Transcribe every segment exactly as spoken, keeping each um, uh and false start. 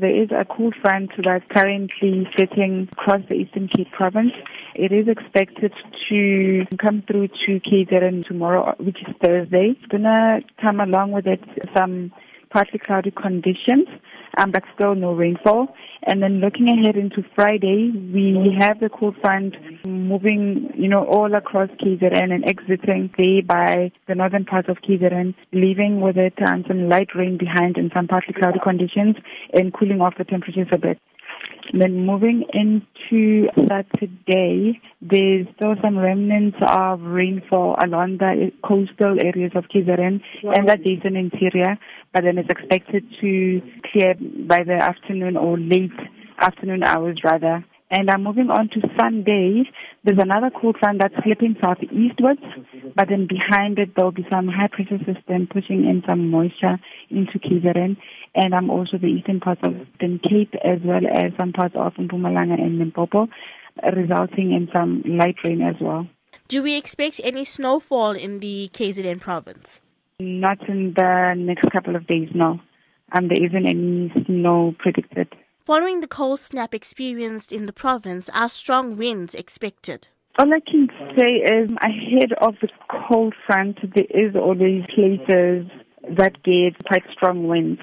There is a cool front that's currently setting across the Eastern Cape province. It is expected to come through to K Z N tomorrow, which is Thursday. It's going to come along with it some partly cloudy conditions, um, but still no rainfall. And then looking ahead into Friday, we have the cold front moving, you know, all across K Z N and exiting day by the northern parts of K Z N, leaving with it um, some light rain behind and some partly cloudy conditions and cooling off the temperatures a bit. And then moving into Saturday, there's still some remnants of rainfall along the coastal areas of K Z N and the Eastern interior, but then it's expected to clear by the afternoon or late afternoon hours rather. And I'm moving on to Sunday. There's another cold front that's slipping southeastwards, but then behind it there'll be some high-pressure system pushing in some moisture into K Z N, and um, also the eastern parts of the Cape as well as some parts of Mpumalanga and Nimpopo, resulting in some light rain as well. Do we expect any snowfall in the K Z N province? Not in the next couple of days, no. Um, there isn't any snow predicted. Following the cold snap experienced in the province, are strong winds expected? All I can say is ahead of the cold front, there is always places that get quite strong winds.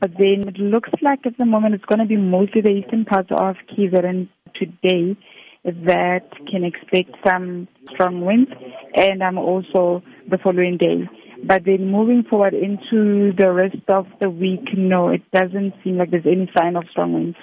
But then it looks like at the moment it's going to be mostly the eastern parts of K Z N today that can expect some strong winds, and um, also the following day. But then moving forward into the rest of the week, no, it doesn't seem like there's any sign of strong winds.